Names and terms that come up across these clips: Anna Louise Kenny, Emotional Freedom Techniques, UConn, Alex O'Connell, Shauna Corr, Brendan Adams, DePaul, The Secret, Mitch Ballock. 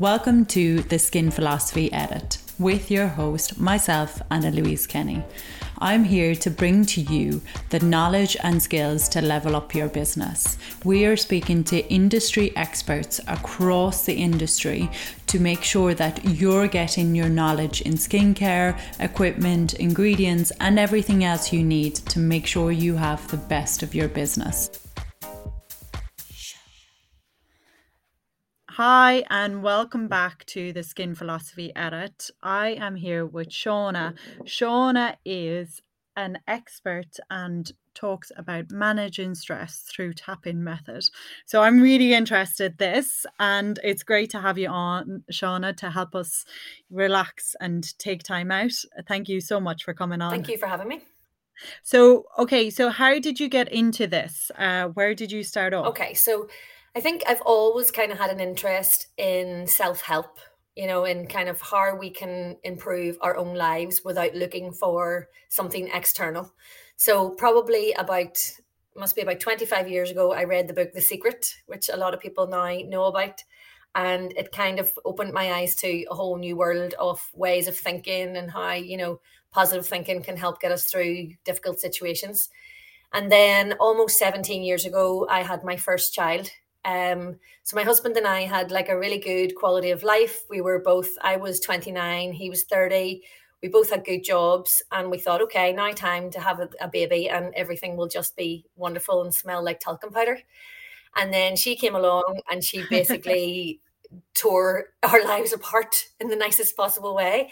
Welcome to the Skin Philosophy Edit with your host, myself, Anna Louise Kenny. I'm here to bring to you the knowledge and skills to level up your business. We are speaking to industry experts across the industry to make sure that you're getting your knowledge in skincare, equipment, ingredients, and everything else you need to make sure you have the best of your business. Hi and welcome back to the Skin Philosophy Edit. I am here with Shauna. Shauna is an expert and talks about managing stress through tapping method. So I'm really interested in this, and it's great to have you on, Shauna, to help us relax and take time out. Thank you so much for coming on. Thank you for having me. So, okay, so how did you get into this? Where did you start off? Okay, so I think I've always kind of had an interest in self-help, you know, in kind of how we can improve our own lives without looking for something external. So probably must be about 25 years ago, I read the book, The Secret, which a lot of people now know about. And it kind of opened my eyes to a whole new world of ways of thinking and how, you know, positive thinking can help get us through difficult situations. And then almost 17 years ago, I had my first child. So my husband and I had like a really good quality of life. I was 29, he was 30. We both had good jobs, and we thought, okay, now time to have a baby and everything will just be wonderful and smell like talcum powder. And then she came along and she basically tore our lives apart in the nicest possible way.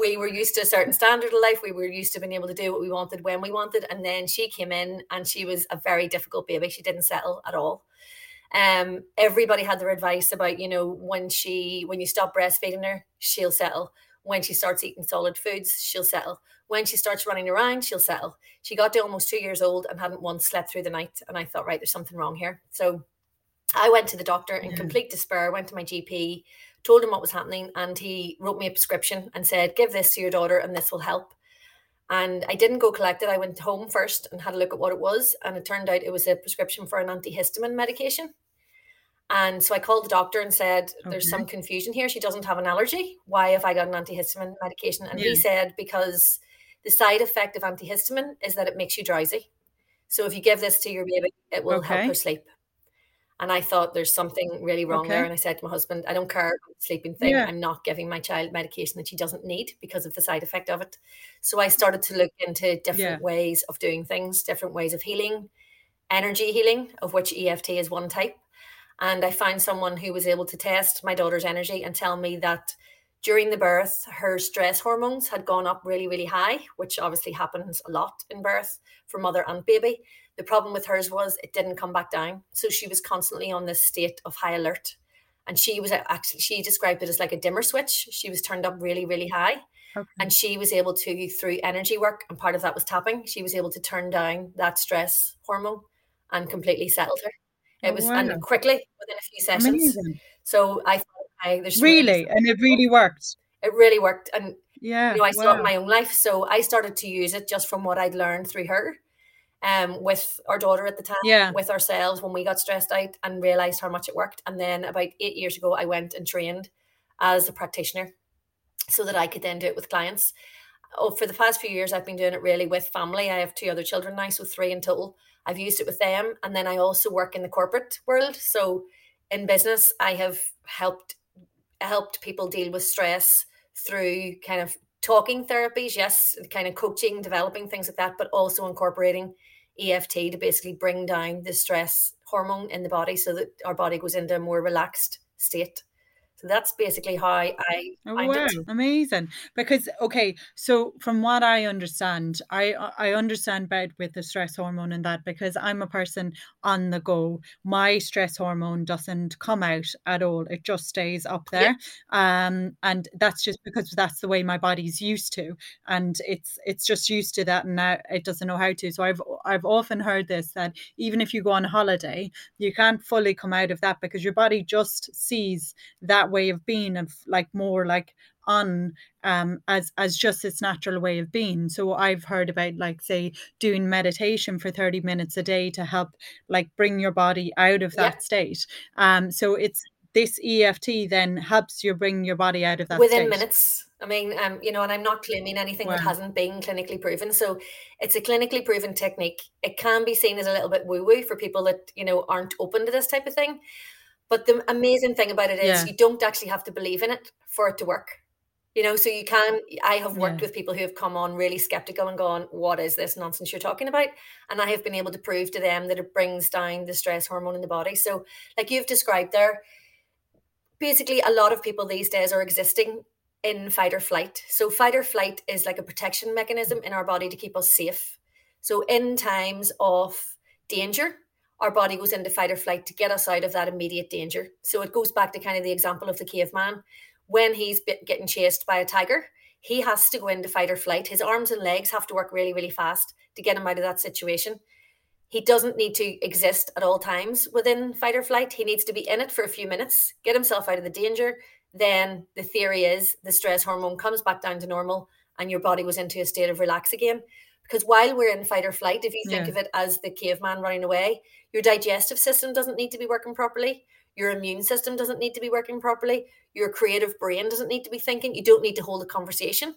We were used to a certain standard of life. We were used to being able to do what we wanted when we wanted. And then she came in and she was a very difficult baby. She didn't settle at all. Everybody had their advice about, you know, when you stop breastfeeding her, she'll settle. When she starts eating solid foods, she'll settle. When she starts running around, she'll settle. She got to almost 2 years old and hadn't once slept through the night. And I thought, right, there's something wrong here. So I went to the doctor in complete despair, went to my GP, told him what was happening, and he wrote me a prescription and said, give this to your daughter and this will help. And I didn't go collect it. I went home first and had a look at what it was. And it turned out it was a prescription for an antihistamine medication. And so I called the doctor and said, there's some confusion here. She doesn't have an allergy. Why have I got an antihistamine medication? And he said, because the side effect of antihistamine is that it makes you drowsy. So if you give this to your baby, it will help her sleep. And I thought, there's something really wrong there. And I said to my husband, I don't care about the sleeping thing. Yeah. I'm not giving my child medication that she doesn't need because of the side effect of it. So I started to look into different ways of doing things, different ways of healing, energy healing, of which EFT is one type. And I found someone who was able to test my daughter's energy and tell me that during the birth, her stress hormones had gone up really, really high, which obviously happens a lot in birth for mother and baby. The problem with hers was it didn't come back down. So she was constantly on this state of high alert. And she described it as like a dimmer switch. She was turned up really, really high. Okay. And she was able to, through energy work, and part of that was tapping, she was able to turn down that stress hormone and completely settled her. It was and quickly, within a few sessions. Amazing. So I thought, it really worked. It really worked. And you know, I saw it in my own life. So I started to use it just from what I'd learned through her. With our daughter at the time, with ourselves when we got stressed out, and realized how much it worked. And then about 8 years ago, I went and trained as a practitioner so that I could then do it with clients. For the past few years, I've been doing it really with family. I have two other children now, so three in total. I've used it with them. And then I also work in the corporate world. So in business, I have helped people deal with stress through kind of talking therapies, kind of coaching, developing things like that, but also incorporating EFT to basically bring down the stress hormone in the body so that our body goes into a more relaxed state. So that's basically how I find it. Amazing. Because, okay, so from what I understand, I understand bad with the stress hormone and that, because I'm a person on the go. My stress hormone doesn't come out at all. It just stays up there. Yeah. And that's just because that's the way my body's used to. And it's just used to that, and now it doesn't know how to. So I've often heard this, that even if you go on holiday, you can't fully come out of that because your body just sees that way of being, of like more like on as just its natural way of being. So I've heard about, like, say, doing meditation for 30 minutes a day to help like bring your body out of that state. So it's this EFT then helps you bring your body out of that within state. Minutes. I mean, and I'm not claiming anything that hasn't been clinically proven. So it's a clinically proven technique. It can be seen as a little bit woo-woo for people that, aren't open to this type of thing. But the amazing thing about it is you don't actually have to believe in it for it to work. So you can, I have worked with people who have come on really skeptical and gone, what is this nonsense you're talking about? And I have been able to prove to them that it brings down the stress hormone in the body. So like you've described there, basically a lot of people these days are existing in fight or flight. So fight or flight is like a protection mechanism in our body to keep us safe. So in times of danger, our body goes into fight or flight to get us out of that immediate danger. So it goes back to kind of the example of the caveman. When he's getting chased by a tiger, he has to go into fight or flight. His arms and legs have to work really, really fast to get him out of that situation. He doesn't need to exist at all times within fight or flight. He needs to be in it for a few minutes, get himself out of the danger. Then the theory is the stress hormone comes back down to normal and your body goes into a state of relax again. Because while we're in fight or flight, if you think of it as the caveman running away, your digestive system doesn't need to be working properly. Your immune system doesn't need to be working properly. Your creative brain doesn't need to be thinking. You don't need to hold a conversation.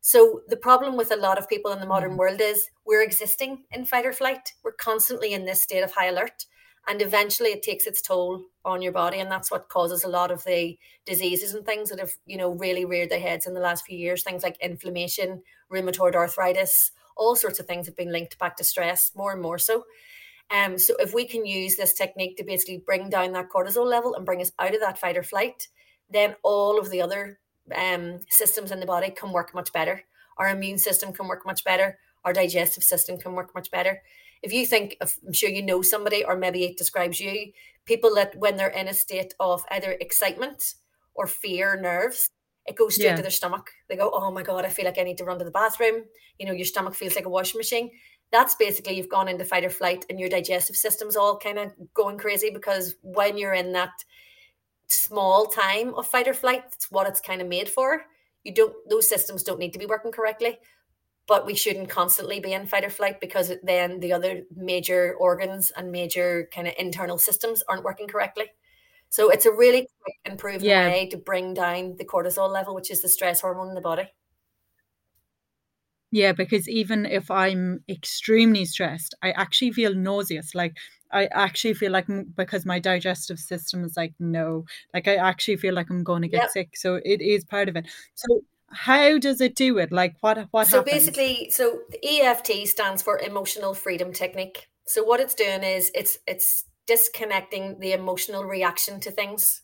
So the problem with a lot of people in the modern world is we're existing in fight or flight. We're constantly in this state of high alert. And eventually it takes its toll on your body. And that's what causes a lot of the diseases and things that have, really reared their heads in the last few years. Things like inflammation, rheumatoid arthritis, all sorts of things have been linked back to stress more and more so. So if we can use this technique to basically bring down that cortisol level and bring us out of that fight or flight, then all of the other systems in the body can work much better. Our immune system can work much better. Our digestive system can work much better. If you think, I'm sure you know somebody, or maybe it describes you, people that when they're in a state of either excitement or fear, nerves, it goes straight to their stomach. They go, oh my God, I feel like I need to run to the bathroom. Your stomach feels like a washing machine. That's basically you've gone into fight or flight and your digestive system's all kind of going crazy, because when you're in that small time of fight or flight, it's what it's kind of made for. Those systems don't need to be working correctly, but we shouldn't constantly be in fight or flight, because then the other major organs and major kind of internal systems aren't working correctly. So it's a really quick and proven way to bring down the cortisol level, which is the stress hormone in the body. Yeah, because even if I'm extremely stressed, I actually feel nauseous. Like, I actually feel like, because my digestive system is like, no, like I actually feel like I'm going to get sick. So it is part of it. So how does it do it? Like what so happens? So the EFT stands for Emotional Freedom Technique. So what it's doing is it's disconnecting the emotional reaction to things.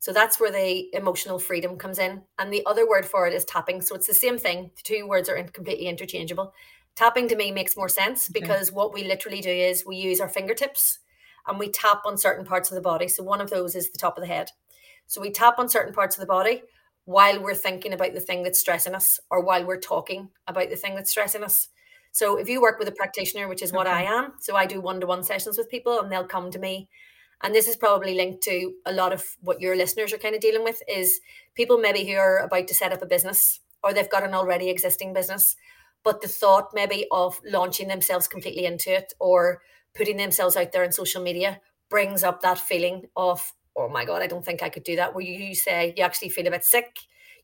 So that's where the emotional freedom comes in. And the other word for it is tapping. So it's the same thing. The two words are completely interchangeable. Tapping to me makes more sense because what we literally do is we use our fingertips and we tap on certain parts of the body. So one of those is the top of the head. So we tap on certain parts of the body while we're thinking about the thing that's stressing us, or while we're talking about the thing that's stressing us. So if you work with a practitioner, which is what I am, so I do one-to-one sessions with people and they'll come to me. And this is probably linked to a lot of what your listeners are kind of dealing with, is people maybe who are about to set up a business, or they've got an already existing business, but the thought maybe of launching themselves completely into it or putting themselves out there on social media brings up that feeling of, oh my God, I don't think I could do that. Where you say you actually feel a bit sick,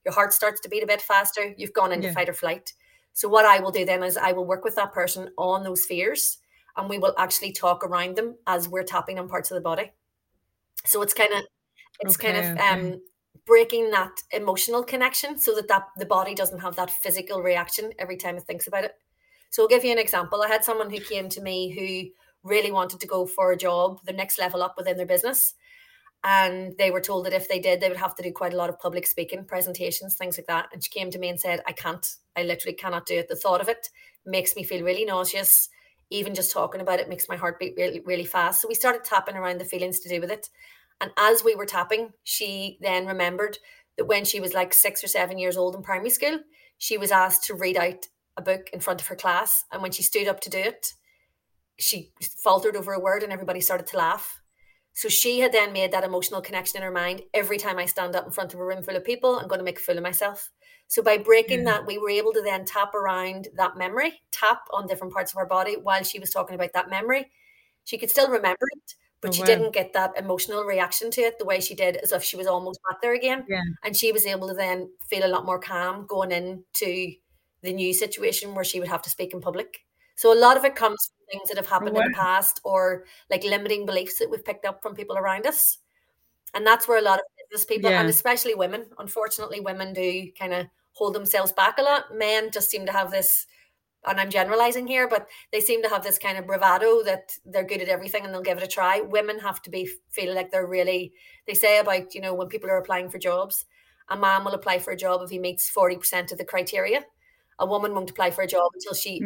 your heart starts to beat a bit faster, you've gone into fight or flight. So what I will do then is I will work with that person on those fears. And we will actually talk around them as we're tapping on parts of the body. So it's breaking that emotional connection so that the body doesn't have that physical reaction every time it thinks about it. So I'll give you an example. I had someone who came to me who really wanted to go for a job, the next level up within their business. And they were told that if they did, they would have to do quite a lot of public speaking, presentations, things like that. And she came to me and said, I literally cannot do it. The thought of it makes me feel really nauseous. Even just talking about it makes my heart beat really, really fast. So we started tapping around the feelings to do with it. And as we were tapping, she then remembered that when she was like 6 or 7 years old in primary school, she was asked to read out a book in front of her class. And when she stood up to do it, she faltered over a word and everybody started to laugh. So she had then made that emotional connection in her mind. Every time I stand up in front of a room full of people, I'm going to make a fool of myself. So by breaking that, we were able to then tap around that memory, tap on different parts of her body while she was talking about that memory. She could still remember it, but she didn't get that emotional reaction to it the way she did, as if she was almost back there again. Yeah. And she was able to then feel a lot more calm going into the new situation where she would have to speak in public. So a lot of it comes from things that have happened in the past, or like limiting beliefs that we've picked up from people around us. And that's where a lot of business people, and especially women, unfortunately women do kind of hold themselves back a lot. Men just seem to have this, and I'm generalizing here, but they seem to have this kind of bravado that they're good at everything and they'll give it a try. Women have to feel like they're really, they say about, you know, when people are applying for jobs, a man will apply for a job if he meets 40% of the criteria. A woman won't apply for a job until she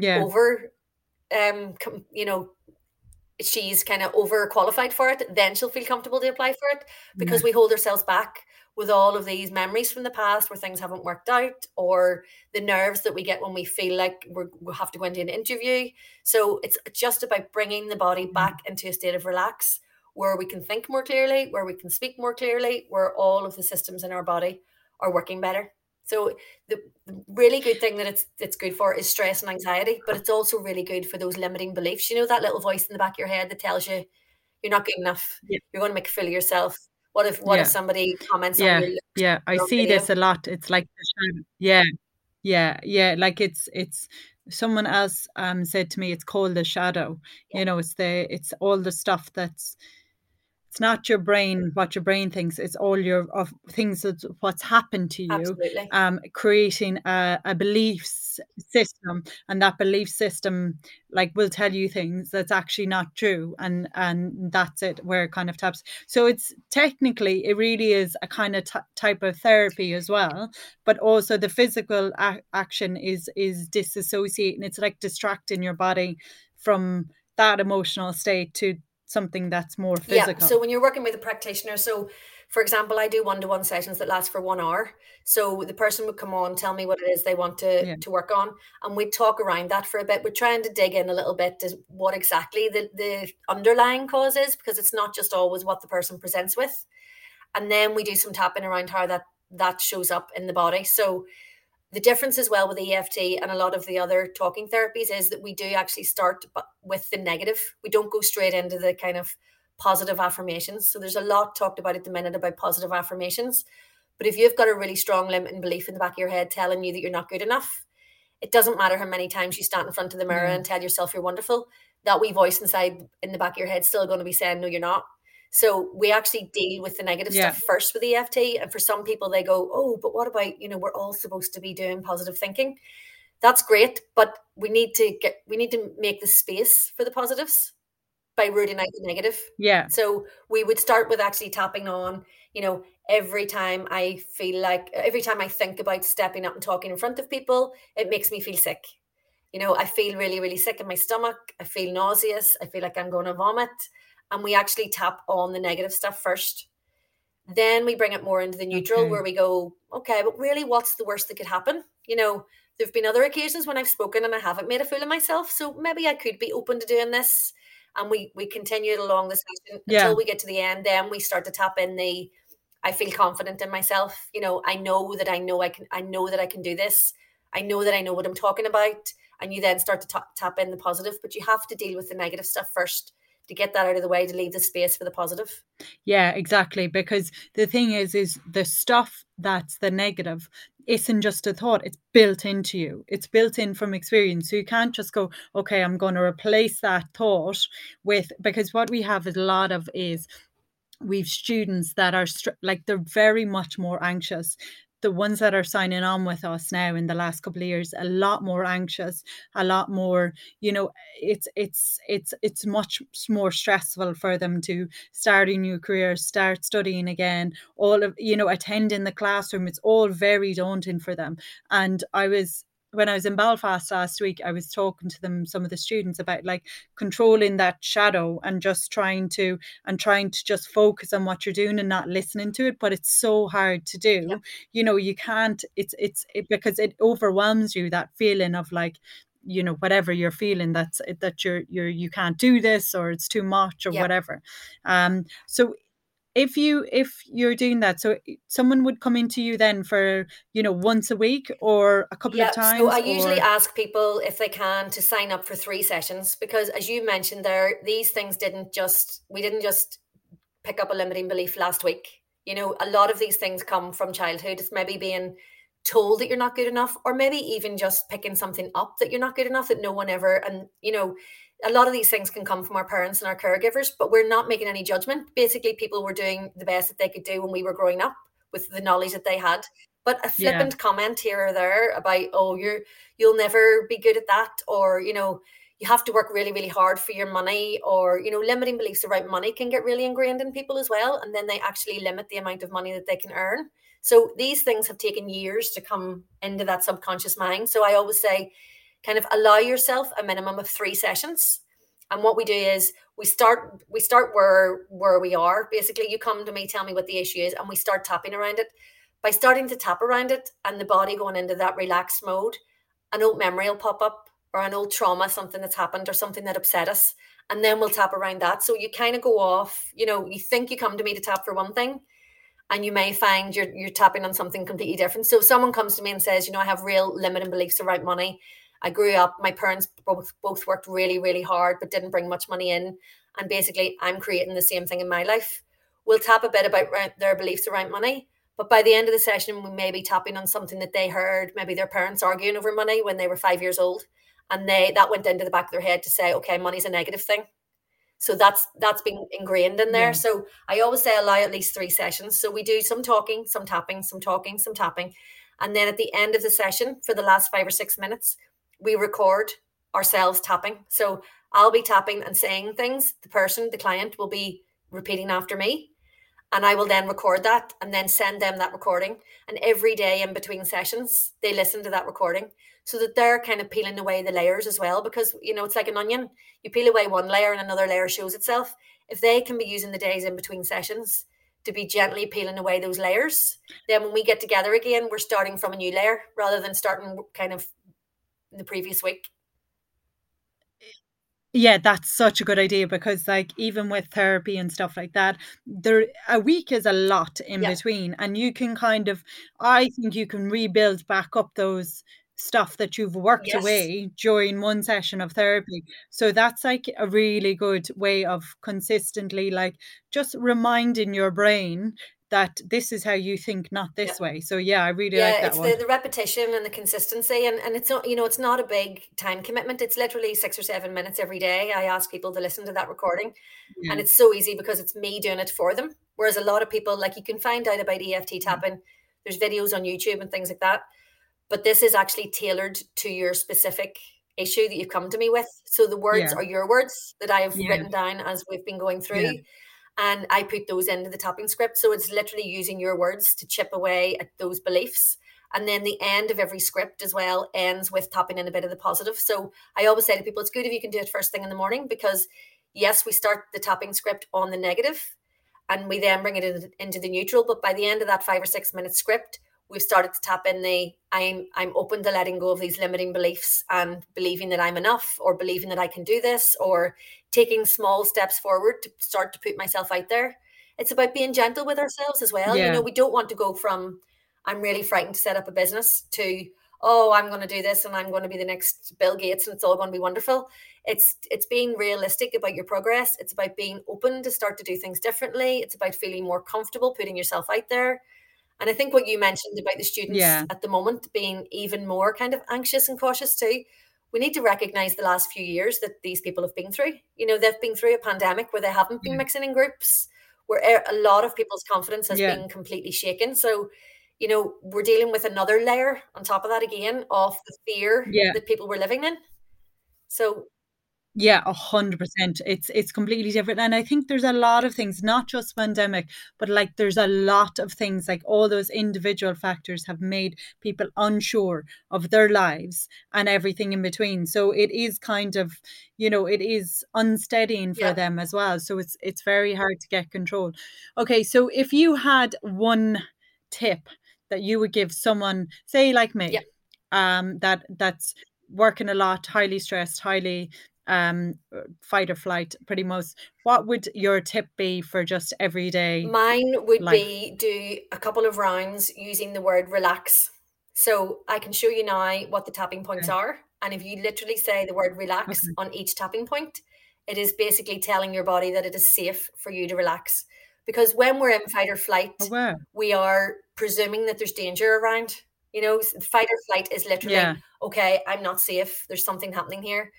she's kind of over qualified for it, then she'll feel comfortable to apply for it, because we hold ourselves back with all of these memories from the past where things haven't worked out, or the nerves that we get when we feel like we'll have to go into an interview. So it's just about bringing the body back into a state of relax, where we can think more clearly, where we can speak more clearly, where all of the systems in our body are working better. So the really good thing that it's good for is stress and anxiety, but it's also really good for those limiting beliefs. You know, that little voice in the back of your head that tells you you're not good enough. Yeah. You're going to make a fool of yourself. What if somebody comments on you? Yeah, I see this a lot. It's like, like it's someone else said to me, it's called the shadow. Yeah. You know, it's all the stuff that's, it's not your brain, what your brain thinks, it's all of things that's what's happened to you. Absolutely. Creating a belief system, and that belief system like will tell you things that's actually not true, and that's it, where it kind of taps. So it's technically, it really is a kind of type of therapy as well, but also the physical action is disassociating. It's like distracting your body from that emotional state to something that's more physical. Yeah, so when you're working with a practitioner, so for example, I do one-to-one sessions that last for 1 hour. So the person would come on, tell me what it is they want to work on, and we'd talk around that for a bit. We're trying to dig in a little bit to what exactly the underlying cause is, because it's not just always what the person presents with. And then we do some tapping around how that shows up in the body. So the difference as well with EFT and a lot of the other talking therapies is that we do actually start with the negative. We don't go straight into the kind of positive affirmations. So there's a lot talked about at the minute about positive affirmations. But if you've got a really strong limiting belief in the back of your head telling you that you're not good enough, it doesn't matter how many times you stand in front of the mirror and tell yourself you're wonderful, that wee voice inside in the back of your head still going to be saying, no, you're not. So we actually deal with the negative stuff first with EFT. And for some people, they go, oh, but what about, you know, we're all supposed to be doing positive thinking. That's great, but we need to make the space for the positives by rooting out the negative. Yeah. So we would start with actually tapping on, you know, every time I think about stepping up and talking in front of people, it makes me feel sick. You know, I feel really, really sick in my stomach. I feel nauseous. I feel like I'm going to vomit. And we actually tap on the negative stuff first. Then we bring it more into the neutral, where we go, okay, but really, what's the worst that could happen? You know, there've been other occasions when I've spoken and I haven't made a fool of myself. So maybe I could be open to doing this. And we continue it along the session until we get to the end. Then we start to tap in the, I feel confident in myself. You know, I know that I can do this. I know that I know what I'm talking about. And you then start to tap in the positive, but you have to deal with the negative stuff first, to get that out of the way, to leave the space for the positive. Yeah, exactly. Because the thing is the stuff that's the negative isn't just a thought. It's built into you. It's built in from experience. So you can't just go, okay, I'm going to replace that thought with, because what we have is a lot of is we've students that are like, they're very much more anxious. The ones that are signing on with us now in the last couple of years, a lot more anxious, a lot more, you know, it's much more stressful for them to start a new career, start studying again, all of, you know, attending the classroom. It's all very daunting for them. And when I was in Belfast last week, I was talking to them, some of the students, about like controlling that shadow and just trying to just focus on what you're doing and not listening to it. But it's so hard to do. Yeah. You know, you can't, it's because it overwhelms you, that feeling of like, you know, whatever you're feeling, that's that you can't do this, or it's too much, or whatever. So if you're doing that, so someone would come into you then for, once a week or a couple of times? So I usually ask people if they can to sign up for 3 sessions, because as you mentioned there, these things we didn't just pick up a limiting belief last week. A lot of these things come from childhood. It's maybe being told that you're not good enough, or maybe even just picking something up that you're not good enough that no one ever, and a lot of these things can come from our parents and our caregivers, but we're not making any judgment. Basically, people were doing the best that they could do when we were growing up with the knowledge that they had. But a flippant comment here or there about, oh, you'll never be good at that, or, you have to work really, really hard for your money, or, limiting beliefs around money can get really ingrained in people as well. And then they actually limit the amount of money that they can earn. So these things have taken years to come into that subconscious mind. So I always say, kind of allow yourself a minimum of 3 sessions. And what we do is we start where we are. Basically, you come to me, tell me what the issue is, and we start tapping around it. By starting to tap around it and the body going into that relaxed mode, an old memory will pop up, or an old trauma, something that's happened or something that upset us. And then we'll tap around that. So you kind of go off, you think you come to me to tap for one thing, and you may find you're tapping on something completely different. So if someone comes to me and says, I have real limiting beliefs around money. I grew up, my parents both worked really, really hard, but didn't bring much money in. And basically, I'm creating the same thing in my life. We'll tap a bit about their beliefs around money. But by the end of the session, we may be tapping on something that they heard, maybe their parents arguing over money when they were 5 years old. And that went into the back of their head to say, okay, money's a negative thing. So that's been ingrained in there. Yeah. So I always say allow at least 3 sessions. So we do some talking, some tapping, some talking, some tapping. And then at the end of the session, for the last 5 or 6 minutes, we record ourselves tapping. So I'll be tapping and saying things. The client will be repeating after me. And I will then record that and then send them that recording. And every day in between sessions, they listen to that recording so that they're kind of peeling away the layers as well. Because, it's like an onion. You peel away one layer and another layer shows itself. If they can be using the days in between sessions to be gently peeling away those layers, then when we get together again, we're starting from a new layer rather than starting kind of the previous week. Yeah, that's such a good idea, because even with therapy and stuff like that, a week is a lot in between, and you can I think you can rebuild back up those stuff that you've worked away during one session of therapy. So that's a really good way of consistently just reminding your brain that this is how you think, not this way. So I really like that one. Yeah, it's the repetition and the consistency, and it's not, it's not a big time commitment. It's literally 6 or 7 minutes every day. I ask people to listen to that recording, and it's so easy because it's me doing it for them. Whereas a lot of people, you can find out about EFT tapping. There's videos on YouTube and things like that, but this is actually tailored to your specific issue that you've come to me with. So the words are your words that I have written down as we've been going through. Yeah. And I put those into the tapping script. So it's literally using your words to chip away at those beliefs. And then the end of every script as well ends with tapping in a bit of the positive. So I always say to people, it's good if you can do it first thing in the morning, because yes, we start the tapping script on the negative and we then bring it into the neutral. But by the end of that 5 or 6 minute script, we've started to tap in the, I'm open to letting go of these limiting beliefs and believing that I'm enough, or believing that I can do this, or taking small steps forward to start to put myself out there. It's about being gentle with ourselves as well. Yeah. We don't want to go from, I'm really frightened to set up a business, to, oh, I'm going to do this and I'm going to be the next Bill Gates and it's all going to be wonderful. It's being realistic about your progress. It's about being open to start to do things differently. It's about feeling more comfortable putting yourself out there. And I think what you mentioned about the students at the moment being even more kind of anxious and cautious too, we need to recognise the last few years that these people have been through. They've been through a pandemic where they haven't been mixing in groups, where a lot of people's confidence has been completely shaken. So, we're dealing with another layer on top of that again of the fear that people were living in. So... yeah, 100%. It's completely different. And I think there's a lot of things, not just pandemic, but there's a lot of things, all those individual factors have made people unsure of their lives and everything in between. So it is kind of, it is unsteadying for them as well. So it's very hard to get control. Okay, so if you had one tip that you would give someone, say like me, that's working a lot, highly stressed, highly fight or flight pretty much. What would your tip be for just everyday? Mine would be do a couple of rounds using the word relax. So I can show you now what the tapping points are. And if you literally say the word relax on each tapping point, it is basically telling your body that it is safe for you to relax. Because when we're in fight or flight, we are presuming that there's danger around. You know, fight or flight is literally, okay, I'm not safe. There's something happening here.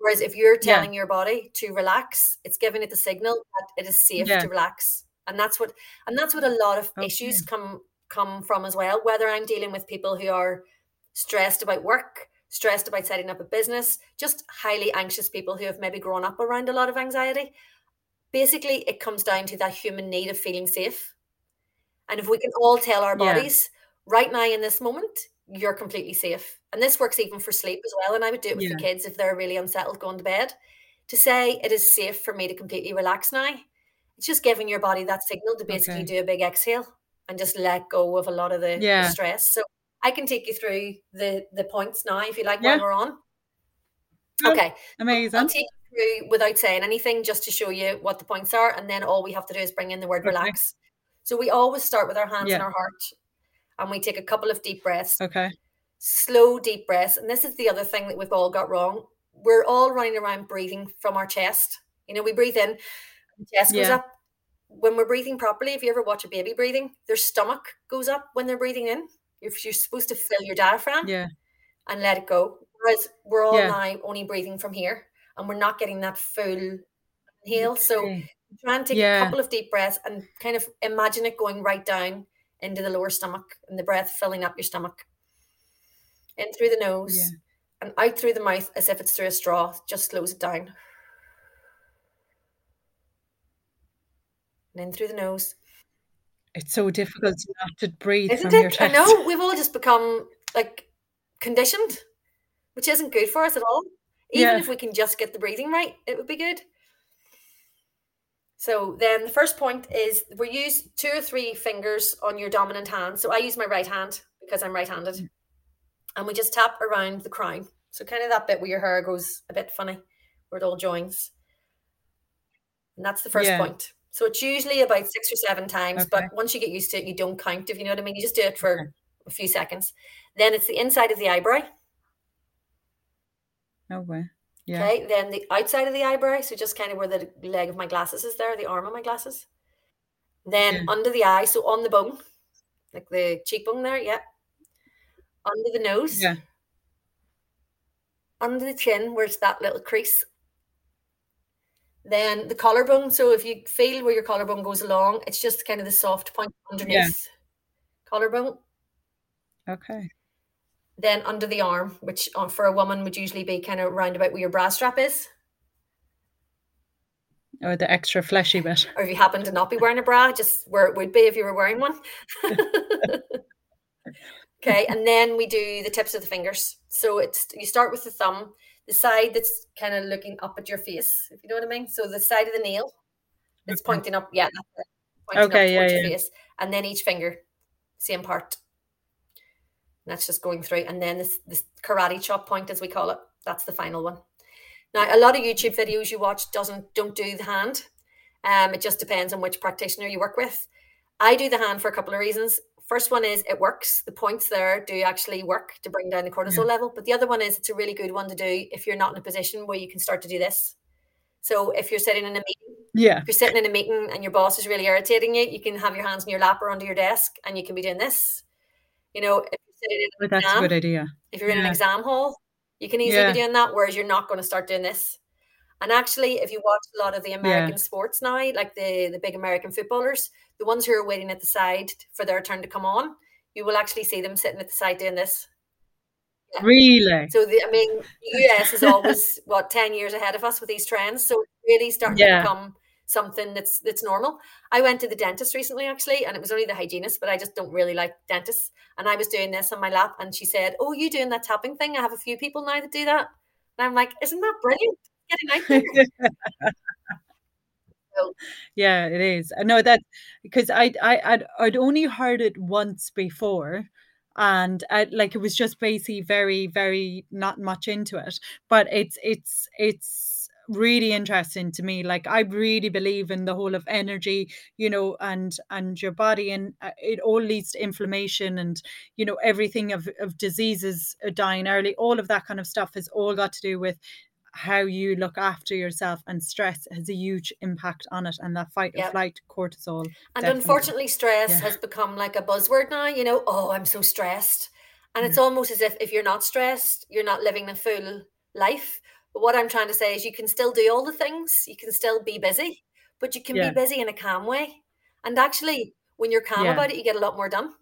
Whereas if you're telling your body to relax, it's giving it the signal that it is safe to relax. And that's what a lot of issues come from as well. Whether I'm dealing with people who are stressed about work, stressed about setting up a business, just highly anxious people who have maybe grown up around a lot of anxiety. Basically, it comes down to that human need of feeling safe. And if we can all tell our bodies right now in this moment, you're completely safe. And this works even for sleep as well. And I would do it with the kids if they're really unsettled going to bed, to say it is safe for me to completely relax now. It's just giving your body that signal to basically do a big exhale and just let go of a lot of the, the stress. So I can take you through the points now, if you like, while we're on. Okay. Amazing. I'll take you through without saying anything, just to show you what the points are. And then all we have to do is bring in the word relax. So we always start with our hands and our heart. And we take a couple of deep breaths. Okay. Slow, deep breaths. And this is the other thing that we've all got wrong. We're all running around breathing from our chest. You know, we breathe in, and the chest goes up. When we're breathing properly, if you ever watch a baby breathing, their stomach goes up when they're breathing in. If you're supposed to fill your diaphragm and let it go. Whereas we're all now only breathing from here, and we're not getting that full inhale. So try and take a couple of deep breaths and kind of imagine it going right down into the lower stomach, and the breath filling up your stomach. In through the nose and out through the mouth, as if it's through a straw. Just slows it down. And in through the nose. It's so difficult not to breathe, isn't from it? Your chest. I know, we've all just become like conditioned, which isn't good for us at all. Even if we can just get the breathing right, it would be good. So then the first point is we use 2 or 3 fingers on your dominant hand. So I use my right hand because I'm right-handed. And we just tap around the crown. So kind of that bit where your hair goes a bit funny, where it all joins. And that's the first point. So it's usually about 6 or 7 times, but once you get used to it, you don't count, if you know what I mean. You just do it for a few seconds. Then it's the inside of the eyebrow. No way. Yeah. Okay, then the outside of the eyebrow, so just kind of where the leg of my glasses is there, the arm of my glasses. Then under the eye, so on the bone, like the cheekbone there, under the nose, under the chin, where it's that little crease. Then the collarbone, so if you feel where your collarbone goes along, it's just kind of the soft point underneath collarbone. Okay. Then under the arm, which for a woman would usually be kind of roundabout where your bra strap is. Or the extra fleshy bit. Or if you happen to not be wearing a bra, just where it would be if you were wearing one. Okay, and then we do the tips of the fingers. So it's you start with the thumb, the side that's kind of looking up at your face, if you know what I mean. So the side of the nail that's pointing up, pointing up towards your face. And then each finger, same part. That's just going through. And then this karate chop point, as we call it, that's the final one. Now, a lot of YouTube videos you watch don't do the hand. It just depends on which practitioner you work with. I do the hand for a couple of reasons. First one is it works. The points there do actually work to bring down the cortisol level. But the other one is it's a really good one to do if you're not in a position where you can start to do this. So if you're sitting in a meeting, if you're sitting in a meeting and your boss is really irritating you, you can have your hands in your lap or under your desk and you can be doing this. You know, that's a good idea. If you're in an exam hall, you can easily be doing that, whereas you're not going to start doing this. And actually, if you watch a lot of the American sports now, like the big American footballers, the ones who are waiting at the side for their turn to come on, you will actually see them sitting at the side doing this. Yeah. Really? So, the US is always, 10 years ahead of us with these trends. So it's really starting to become something that's normal. I went to the dentist recently, actually, and it was only the hygienist, but I just don't really like dentists. And I was doing this on my lap, and she said, "Oh, you doing that tapping thing? I have a few people now that do that." And I'm like, "Isn't that brilliant? Getting out there." Yeah, it is. I know that because I'd only heard it once before. And like, it was just basically very, very not much into it. But it's really interesting to me. Like, I really believe in the whole of energy, you know, and your body, and it all leads to inflammation, and, you know, everything of diseases dying early, all of that kind of stuff has all got to do with how you look after yourself, and stress has a huge impact on it, and that fight or flight cortisol. And definitely, unfortunately, stress has become like a buzzword now, you know, oh, I'm so stressed. And it's almost as if you're not stressed, you're not living the full life. But what I'm trying to say is you can still do all the things, you can still be busy, but you can be busy in a calm way. And actually, when you're calm about it, you get a lot more done.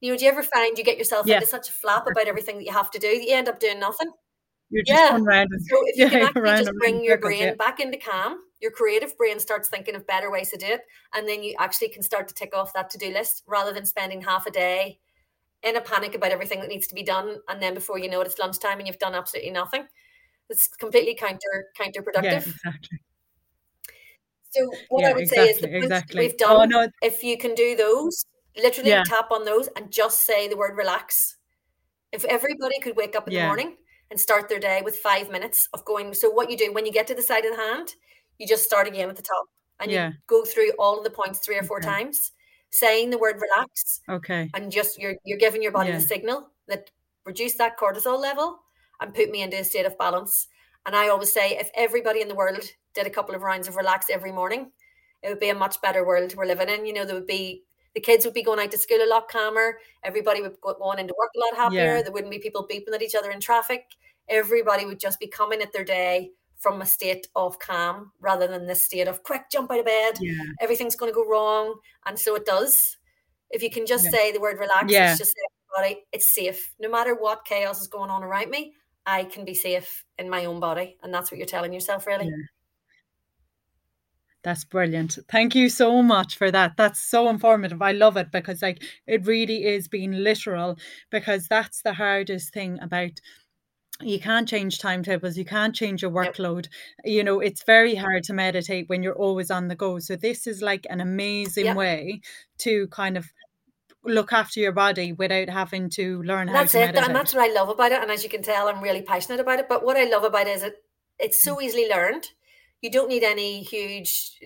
You know, do you ever find you get yourself into such a flap about everything that you have to do that you end up doing nothing? You're just so if you can actually just bring your brain back into calm, your creative brain starts thinking of better ways to do it, and then you actually can start to tick off that to-do list rather than spending half a day in a panic about everything that needs to be done, and then before you know it, it's lunchtime and you've done absolutely nothing. It's completely counterproductive. Yeah, exactly. So what I would say is the points we've done, if you can do those, literally tap on those and just say the word relax. If everybody could wake up in the morning and start their day with 5 minutes of going. So what you do when you get to the side of the hand, you just start again at the top, and you go through all of the points 3 or 4 times, saying the word relax. Okay. And just you're giving your body the signal that reduce that cortisol level and put me into a state of balance. And I always say, if everybody in the world did a couple of rounds of relax every morning, it would be a much better world we're living in. You know, there would be, the kids would be going out to school a lot calmer. Everybody would go on into work a lot happier. Yeah. There wouldn't be people beeping at each other in traffic. Everybody would just be coming at their day from a state of calm rather than this state of quick, jump out of bed. Yeah. Everything's going to go wrong. And so it does. If you can just say the word relax, it's just everybody, it's safe. No matter what chaos is going on around me, I can be safe in my own body. And that's what you're telling yourself, really. Yeah. That's brilliant. Thank you so much for that. That's so informative. I love it, because like, it really is being literal, because that's the hardest thing about, you can't change timetables, you can't change your workload. You know, it's very hard to meditate when you're always on the go. So this is like an amazing way to kind of look after your body without having to learn how to meditate. And that's what I love about it. And as you can tell, I'm really passionate about it. But what I love about it is it's so easily learned. You don't need any huge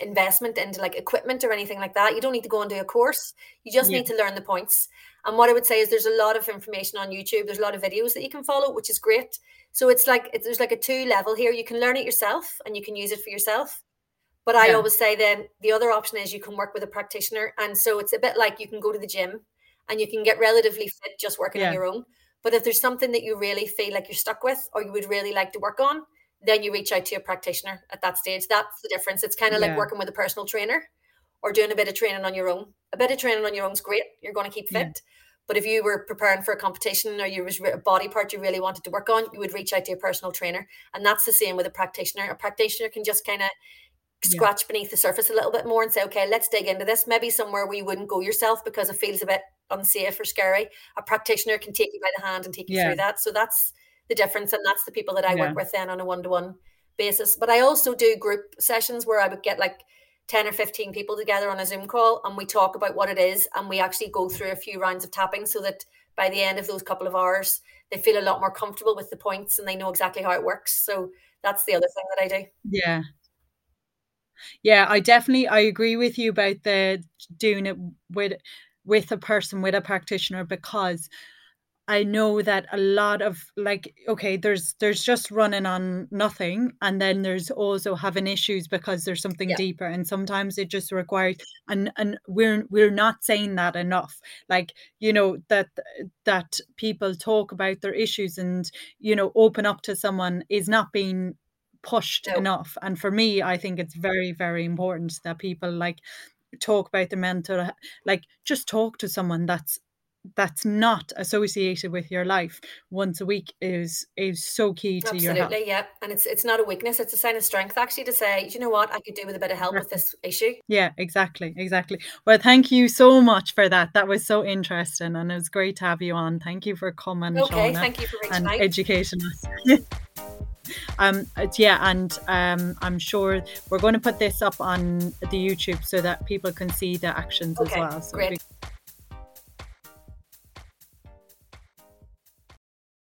investment into like equipment or anything like that. You don't need to go and do a course. You just need to learn the points. And what I would say is there's a lot of information on YouTube. There's a lot of videos that you can follow, which is great. So it's like, there's like a 2-level here. You can learn it yourself and you can use it for yourself. But I always say then the other option is you can work with a practitioner. And so it's a bit like you can go to the gym and you can get relatively fit just working on your own. But if there's something that you really feel like you're stuck with or you would really like to work on, then you reach out to a practitioner at that stage. That's the difference. It's kind of like working with a personal trainer or doing a bit of training on your own. A bit of training on your own is great. You're going to keep fit. But if you were preparing for a competition or you was a body part you really wanted to work on, you would reach out to a personal trainer. And that's the same with a practitioner. A practitioner can just kind of scratch beneath the surface a little bit more and say, okay, let's dig into this. Maybe somewhere where you wouldn't go yourself because it feels a bit unsafe or scary. A practitioner can take you by the hand and take you through that. So that's the difference, and that's the people that I work with then on a one-to-one basis. But I also do group sessions where I would get like 10 or 15 people together on a Zoom call, and we talk about what it is, and we actually go through a few rounds of tapping so that by the end of those couple of hours they feel a lot more comfortable with the points and they know exactly how it works. So that's the other thing that I do. I definitely, I agree with you about the doing it with a person, with a practitioner, because I know that a lot of like, okay, there's just running on nothing. And then there's also having issues because there's something deeper. And sometimes it just requires, and we're not saying that enough. Like, you know, that people talk about their issues and, you know, open up to someone is not being pushed enough. And for me, I think it's very, very important that people like talk about their mental, like just talk to someone that's not associated with your life once a week is so key to your health. Absolutely, and it's not a weakness, it's a sign of strength actually to say, you know what, I could do with a bit of help with this issue. Exactly. Well, thank you so much for that. That was so interesting, and it was great to have you on. Thank you for coming, Shauna, thank you for reaching out and educating us. I'm sure we're going to put this up on the YouTube so that people can see the actions as well. So great.